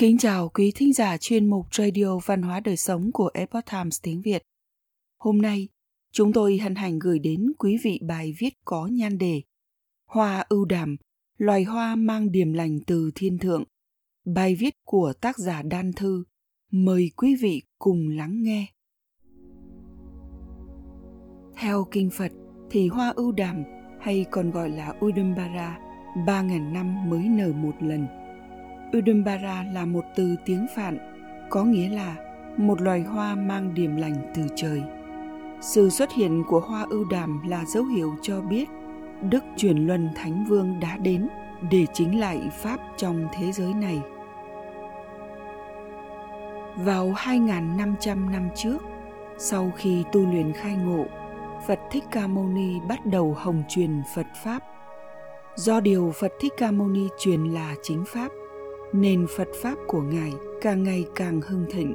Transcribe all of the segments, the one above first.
Kính chào quý thính giả chuyên mục Radio Văn hóa Đời Sống của Epoch Times tiếng Việt. Hôm nay, chúng tôi hân hạnh gửi đến quý vị bài viết có nhan đề Hoa ưu đàm, loài hoa mang điềm lành từ thiên thượng. Bài viết của tác giả Đan Thư. Mời quý vị cùng lắng nghe. Theo Kinh Phật thì hoa ưu đàm hay còn gọi là Udumbara 3.000 năm mới nở một lần. Udumbara là một từ tiếng Phạn, có nghĩa là một loài hoa mang điềm lành từ trời. Sự xuất hiện của hoa ưu đàm là dấu hiệu cho biết Đức Chuyển Luân Thánh Vương đã đến để chỉnh lại Pháp trong thế giới này. Vào 2.500 năm trước, sau khi tu luyện khai ngộ, Phật Thích Ca Mâu Ni bắt đầu hồng truyền Phật Pháp. Do điều Phật Thích Ca Mâu Ni truyền là chính Pháp, nên Phật Pháp của Ngài càng ngày càng hưng thịnh.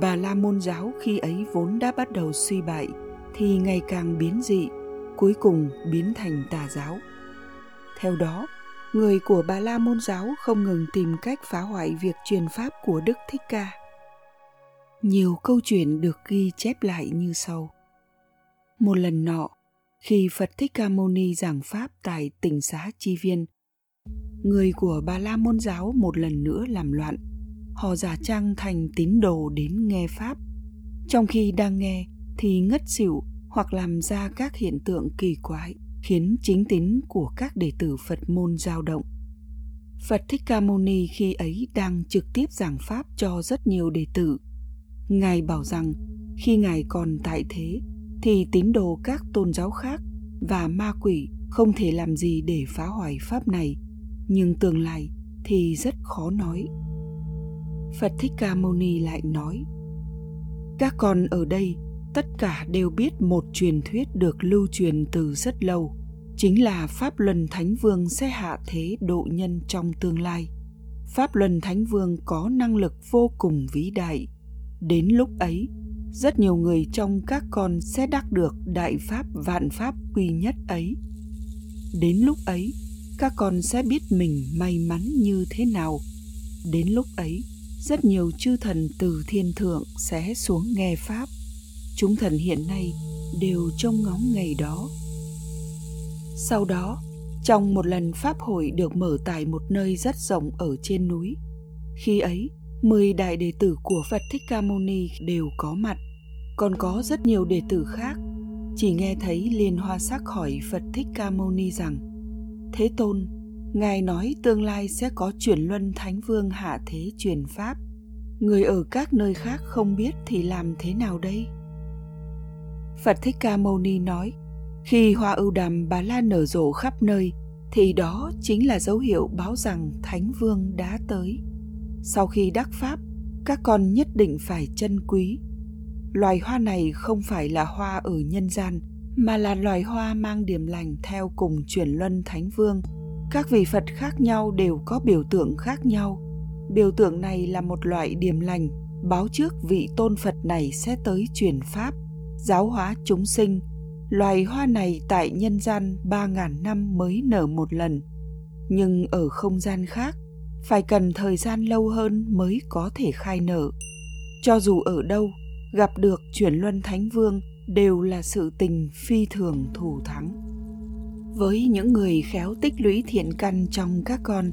Bà La Môn Giáo khi ấy vốn đã bắt đầu suy bại, thì ngày càng biến dị, cuối cùng biến thành tà giáo. Theo đó, người của Bà La Môn Giáo không ngừng tìm cách phá hoại việc truyền Pháp của Đức Thích Ca. Nhiều câu chuyện được ghi chép lại như sau. Một lần nọ, khi Phật Thích Ca Mâu Ni giảng Pháp tại tỉnh Xá Chi Viên, người của Bà La Môn Giáo một lần nữa làm loạn. Họ giả trang thành tín đồ đến nghe Pháp. Trong khi đang nghe thì ngất xỉu hoặc làm ra các hiện tượng kỳ quái, khiến chính tín của các đệ tử Phật môn dao động. Phật Thích Ca Mâu Ni khi ấy đang trực tiếp giảng Pháp cho rất nhiều đệ tử. Ngài bảo rằng khi Ngài còn tại thế thì tín đồ các tôn giáo khác và ma quỷ không thể làm gì để phá hoại Pháp này, nhưng tương lai thì rất khó nói. Phật Thích Ca Mâu Ni lại nói: các con ở đây tất cả đều biết một truyền thuyết được lưu truyền từ rất lâu, chính là Pháp Luân Thánh Vương sẽ hạ thế độ nhân trong tương lai. Pháp Luân Thánh Vương có năng lực vô cùng vĩ đại. Đến lúc ấy, rất nhiều người trong các con sẽ đắc được đại Pháp vạn Pháp quy nhất ấy. Đến lúc ấy, các con sẽ biết mình may mắn như thế nào. Đến lúc ấy, rất nhiều chư thần từ thiên thượng sẽ xuống nghe Pháp. Chúng thần hiện nay đều trông ngóng ngày đó. Sau đó, trong một lần Pháp hội được mở tại một nơi rất rộng ở trên núi, khi ấy 10 đại đệ tử của Phật Thích Ca Mâu Ni đều có mặt. Còn có rất nhiều đệ tử khác chỉ nghe thấy Liên Hoa Sắc hỏi Phật Thích Ca Mâu Ni rằng: Thế Tôn, Ngài nói tương lai sẽ có Chuyển Luân Thánh Vương hạ thế truyền Pháp. Người ở các nơi khác không biết thì làm thế nào đây? Phật Thích Ca Mâu Ni nói: khi hoa ưu đàm Bà La nở rộ khắp nơi, thì đó chính là dấu hiệu báo rằng Thánh Vương đã tới. Sau khi đắc Pháp, các con nhất định phải trân quý. Loài hoa này không phải là hoa ở nhân gian, mà là loài hoa mang điềm lành theo cùng Chuyển Luân Thánh Vương. Các vị Phật khác nhau đều có biểu tượng khác nhau. Biểu tượng này là một loại điềm lành, báo trước vị tôn Phật này sẽ tới truyền Pháp, giáo hóa chúng sinh. Loài hoa này tại nhân gian 3.000 năm mới nở một lần, nhưng ở không gian khác, phải cần thời gian lâu hơn mới có thể khai nở. Cho dù ở đâu, gặp được Chuyển Luân Thánh Vương đều là sự tình phi thường thù thắng. Với những người khéo tích lũy thiện căn trong các con,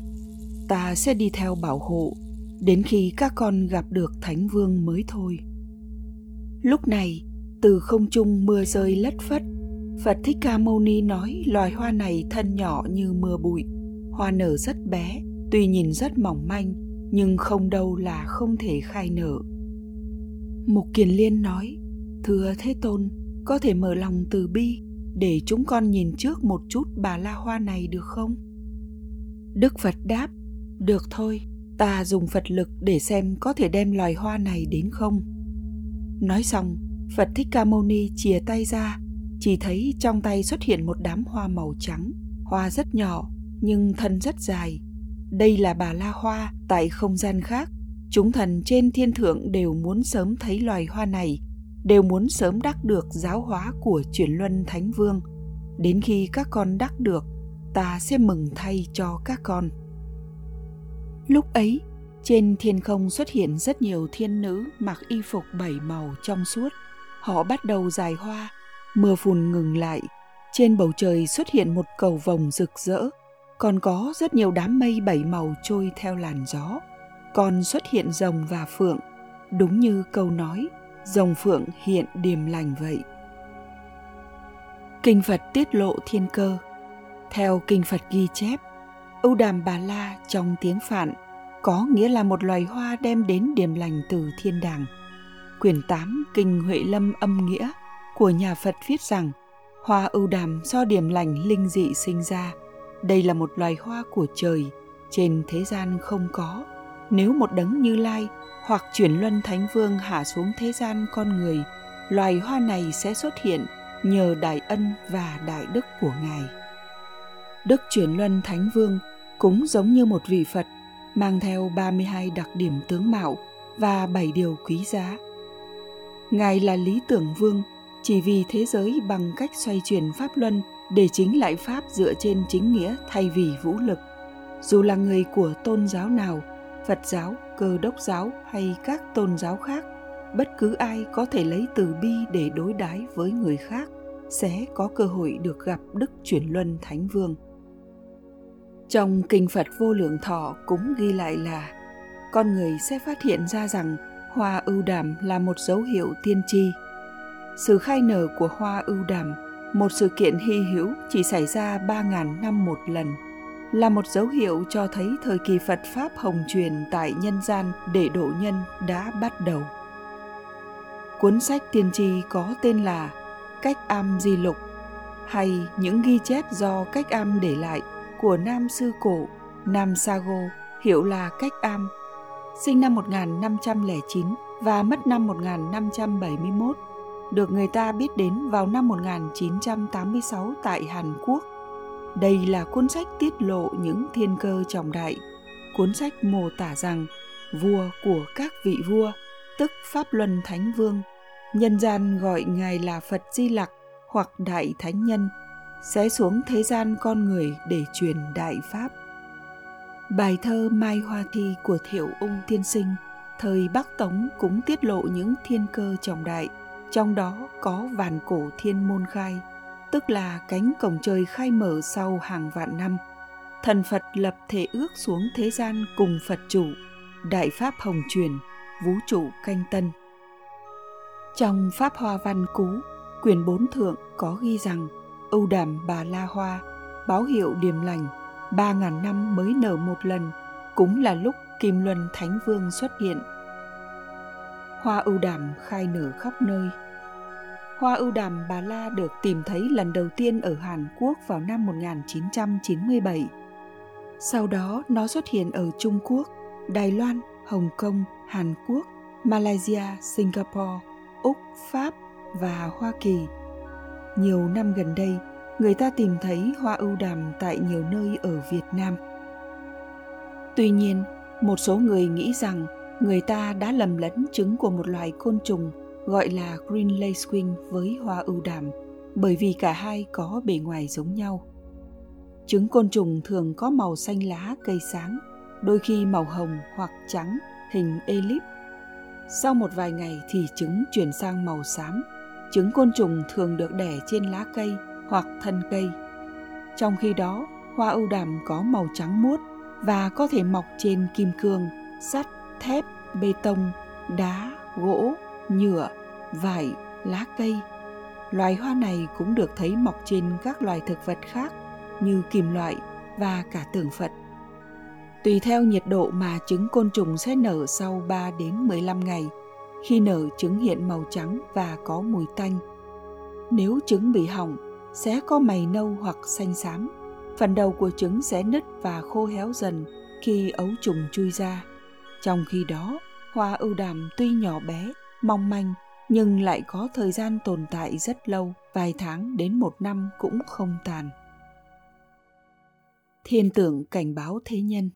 ta sẽ đi theo bảo hộ, đến khi các con gặp được Thánh Vương mới thôi. Lúc này, từ không trung mưa rơi lất phất. Phật Thích Ca Mâu Ni nói loài hoa này thân nhỏ như mưa bụi, hoa nở rất bé, tuy nhìn rất mỏng manh, nhưng không đâu là không thể khai nở. Mục Kiền Liên nói: thưa Thế Tôn, có thể mở lòng từ bi để chúng con nhìn trước một chút Bà La hoa này được không? Đức Phật đáp: được thôi, ta dùng Phật lực để xem có thể đem loài hoa này đến không. Nói xong, Phật Thích Ca Mâu Ni chìa tay ra, chỉ thấy trong tay xuất hiện một đám hoa màu trắng. Hoa rất nhỏ, nhưng thân rất dài. Đây là Bà La hoa tại không gian khác. Chúng thần trên thiên thượng đều muốn sớm thấy loài hoa này, đều muốn sớm đắc được giáo hóa của Chuyển Luân Thánh Vương. Đến khi các con đắc được, ta sẽ mừng thay cho các con. Lúc ấy, Trên thiên không xuất hiện rất nhiều thiên nữ mặc y phục 7 màu trong suốt. Họ bắt đầu rải hoa, mưa phùn ngừng lại. Trên bầu trời xuất hiện một cầu vồng rực rỡ, còn có rất nhiều đám mây 7 màu trôi theo làn gió. Còn xuất hiện rồng và phượng, đúng như câu nói, rồng phượng hiện điềm lành vậy. Kinh Phật tiết lộ thiên cơ. Theo Kinh Phật ghi chép, Ưu Đàm Bà La trong tiếng Phạn có nghĩa là một loài hoa đem đến điềm lành từ thiên đàng. Quyển 8 Kinh Huệ Lâm âm nghĩa của nhà Phật viết rằng, hoa ưu đàm do điềm lành linh dị sinh ra. Đây là một loài hoa của trời, trên thế gian không có. Nếu một đấng Như Lai hoặc Chuyển Luân Thánh Vương hạ xuống thế gian con người, loài hoa này sẽ xuất hiện nhờ đại ân và đại đức của Ngài. Đức Chuyển Luân Thánh Vương cũng giống như một vị Phật, mang theo 32 đặc điểm tướng mạo và 7 điều quý giá. Ngài là Lý Tưởng Vương, chỉ vì thế giới bằng cách xoay chuyển Pháp Luân để chính lại Pháp dựa trên chính nghĩa thay vì vũ lực. Dù là người của tôn giáo nào, Phật giáo, Cơ Đốc giáo hay các tôn giáo khác, bất cứ ai có thể lấy từ bi để đối đãi với người khác sẽ có cơ hội được gặp Đức Chuyển Luân Thánh Vương. Trong Kinh Phật Vô Lượng Thọ cũng ghi lại là con người sẽ phát hiện ra rằng hoa ưu đàm là một dấu hiệu tiên tri. Sự khai nở của hoa ưu đàm, một sự kiện hy hữu chỉ xảy ra 3.000 năm một lần, là một dấu hiệu cho thấy thời kỳ Phật Pháp hồng truyền tại nhân gian để độ nhân đã bắt đầu. Cuốn sách tiên tri có tên là Cách Am Di Lục, hay những ghi chép do Cách Am để lại của Nam Sư Cổ, Nam Sago, hiệu là Cách Am, sinh năm 1509 và mất năm 1571, được người ta biết đến vào năm 1986 tại Hàn Quốc. Đây là cuốn sách tiết lộ những thiên cơ trọng đại. Cuốn sách mô tả rằng vua của các vị vua, tức Pháp Luân Thánh Vương, nhân gian gọi Ngài là Phật Di Lặc hoặc Đại Thánh Nhân, sẽ xuống thế gian con người để truyền Đại Pháp. Bài thơ Mai Hoa Thi của Thiệu Ung Tiên Sinh thời Bắc Tống cũng tiết lộ những thiên cơ trọng đại, trong đó có Vàn Cổ Thiên Môn Khai, tức là cánh cổng trời khai mở sau hàng vạn năm. Thần Phật lập thể ước xuống thế gian cùng Phật chủ, Đại Pháp hồng truyền, vũ trụ canh tân. Trong Pháp Hoa Văn Cú, quyển 4 thượng có ghi rằng Ưu Đàm Bà La hoa, báo hiệu điềm lành, 3.000 năm mới nở một lần, cũng là lúc Kim Luân Thánh Vương xuất hiện. Hoa ưu đàm khai nở khắp nơi. Hoa ưu đàm Bà La được tìm thấy lần đầu tiên ở Hàn Quốc vào năm 1997. Sau đó nó xuất hiện ở Trung Quốc, Đài Loan, Hồng Kông, Hàn Quốc, Malaysia, Singapore, Úc, Pháp và Hoa Kỳ. Nhiều năm gần đây, người ta tìm thấy hoa ưu đàm tại nhiều nơi ở Việt Nam. Tuy nhiên, một số người nghĩ rằng người ta đã lầm lẫn trứng của một loài côn trùng gọi là Green Lacewing với hoa ưu đàm, bởi vì cả hai có bề ngoài giống nhau. Trứng côn trùng thường có màu xanh lá cây sáng, đôi khi màu hồng hoặc trắng, hình elip. Sau một vài ngày thì trứng chuyển sang màu xám. Trứng côn trùng thường được đẻ trên lá cây hoặc thân cây. Trong khi đó, hoa ưu đàm có màu trắng muốt và có thể mọc trên kim cương, sắt, thép, bê tông, đá, gỗ, nhựa, vải, lá cây. Loài hoa này cũng được thấy mọc trên các loài thực vật khác như kim loại và cả tượng Phật. Tùy theo nhiệt độ mà trứng côn trùng sẽ nở sau 3 đến 15 ngày. Khi nở, trứng hiện màu trắng và có mùi tanh. Nếu trứng bị hỏng, sẽ có mày nâu hoặc xanh xám. Phần đầu của trứng sẽ nứt và khô héo dần khi ấu trùng chui ra. Trong khi đó, hoa ưu đàm tuy nhỏ bé, mong manh, nhưng lại có thời gian tồn tại rất lâu, vài tháng đến 1 năm cũng không tàn. Thiên tượng cảnh báo thế nhân.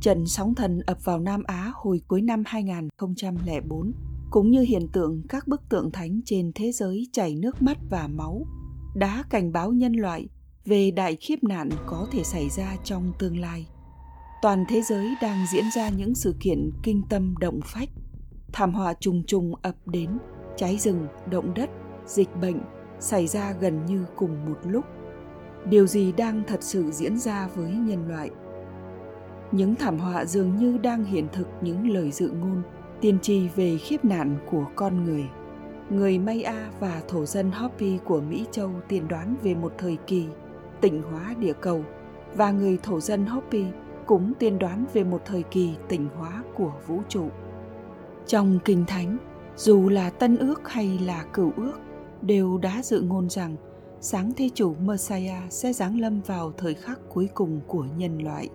Trận sóng thần ập vào Nam Á hồi cuối năm 2004, cũng như hiện tượng các bức tượng thánh trên thế giới chảy nước mắt và máu, đã cảnh báo nhân loại về đại khiếp nạn có thể xảy ra trong tương lai. toàn thế giới đang diễn ra những sự kiện kinh tâm động phách. Thảm họa trùng trùng ập đến, cháy rừng, động đất, dịch bệnh xảy ra gần như cùng một lúc. Điều gì đang thật sự diễn ra với nhân loại? Những thảm họa dường như đang hiện thực những lời dự ngôn, tiên tri về khiếp nạn của con người. Người Maya và thổ dân Hopi của Mỹ Châu tiên đoán về một thời kỳ tịnh hóa địa cầu, và người thổ dân Hopi cũng tiên đoán về một thời kỳ tịnh hóa của vũ trụ. Trong Kinh Thánh, dù là Tân Ước hay là Cựu Ước, đều đã dự ngôn rằng Sáng Thế Chủ Messiah sẽ giáng lâm vào thời khắc cuối cùng của nhân loại.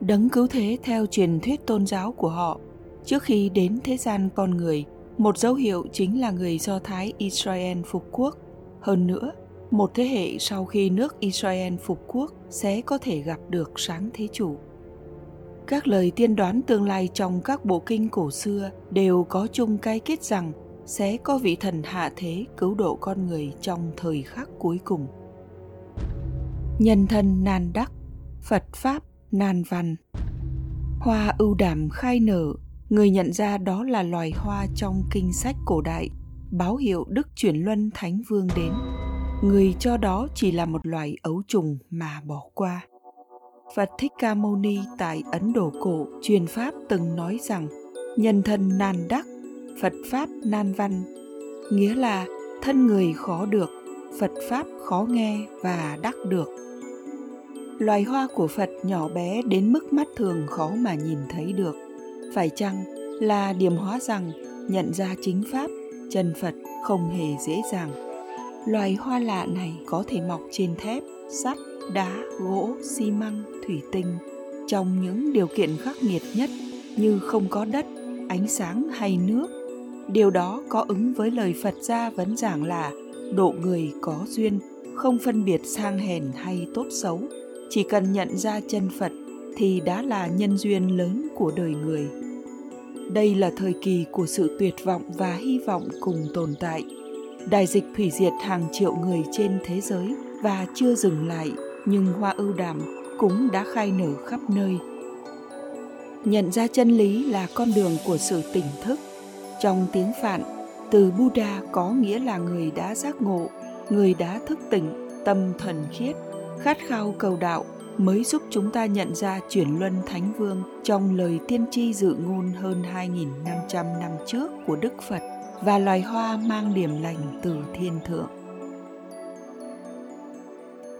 Đấng cứu thế theo truyền thuyết tôn giáo của họ, trước khi đến thế gian con người, một dấu hiệu chính là người Do Thái Israel phục quốc. Hơn nữa, một thế hệ sau khi nước Israel phục quốc sẽ có thể gặp được Sáng Thế Chủ. Các lời tiên đoán tương lai trong các bộ kinh cổ xưa đều có chung cái kết rằng sẽ có vị thần hạ thế cứu độ con người trong thời khắc cuối cùng. Nhân thân nan đắc, Phật Pháp nan văn. Hoa ưu đàm khai nở, người nhận ra đó là loài hoa trong kinh sách cổ đại, báo hiệu Đức Chuyển Luân Thánh Vương đến. Người cho đó chỉ là một loài ấu trùng mà bỏ qua. Phật Thích Ca Mâu Ni tại Ấn Độ cổ truyền pháp từng nói rằng nhân thân nan đắc, Phật Pháp nan văn, nghĩa là thân người khó được, Phật Pháp khó nghe và đắc được. Loài hoa của Phật nhỏ bé đến mức mắt thường khó mà nhìn thấy được. Phải chăng là điểm hóa rằng nhận ra chính Pháp, chân Phật không hề dễ dàng. Loài hoa lạ này có thể mọc trên thép, sắt, đá, gỗ, xi măng, thủy tinh, trong những điều kiện khắc nghiệt nhất như không có đất, ánh sáng hay nước. Điều đó có ứng với lời Phật gia vấn giảng là độ người có duyên, không phân biệt sang hèn hay tốt xấu, chỉ cần nhận ra chân Phật thì đã là nhân duyên lớn của đời người. Đây là thời kỳ của sự tuyệt vọng và hy vọng cùng tồn tại. Đại dịch hủy diệt hàng triệu người trên thế giới và chưa dừng lại, nhưng hoa ưu đàm cũng đã khai nở khắp nơi. Nhận ra chân lý là con đường của sự tỉnh thức. Trong tiếng Phạn, từ Buddha có nghĩa là người đã giác ngộ, người đã thức tỉnh, tâm thuần khiết, khát khao cầu đạo, mới giúp chúng ta nhận ra Chuyển Luân Thánh Vương trong lời tiên tri dự ngôn hơn 2.500 năm trước của Đức Phật và loài hoa mang điểm lành từ thiên thượng.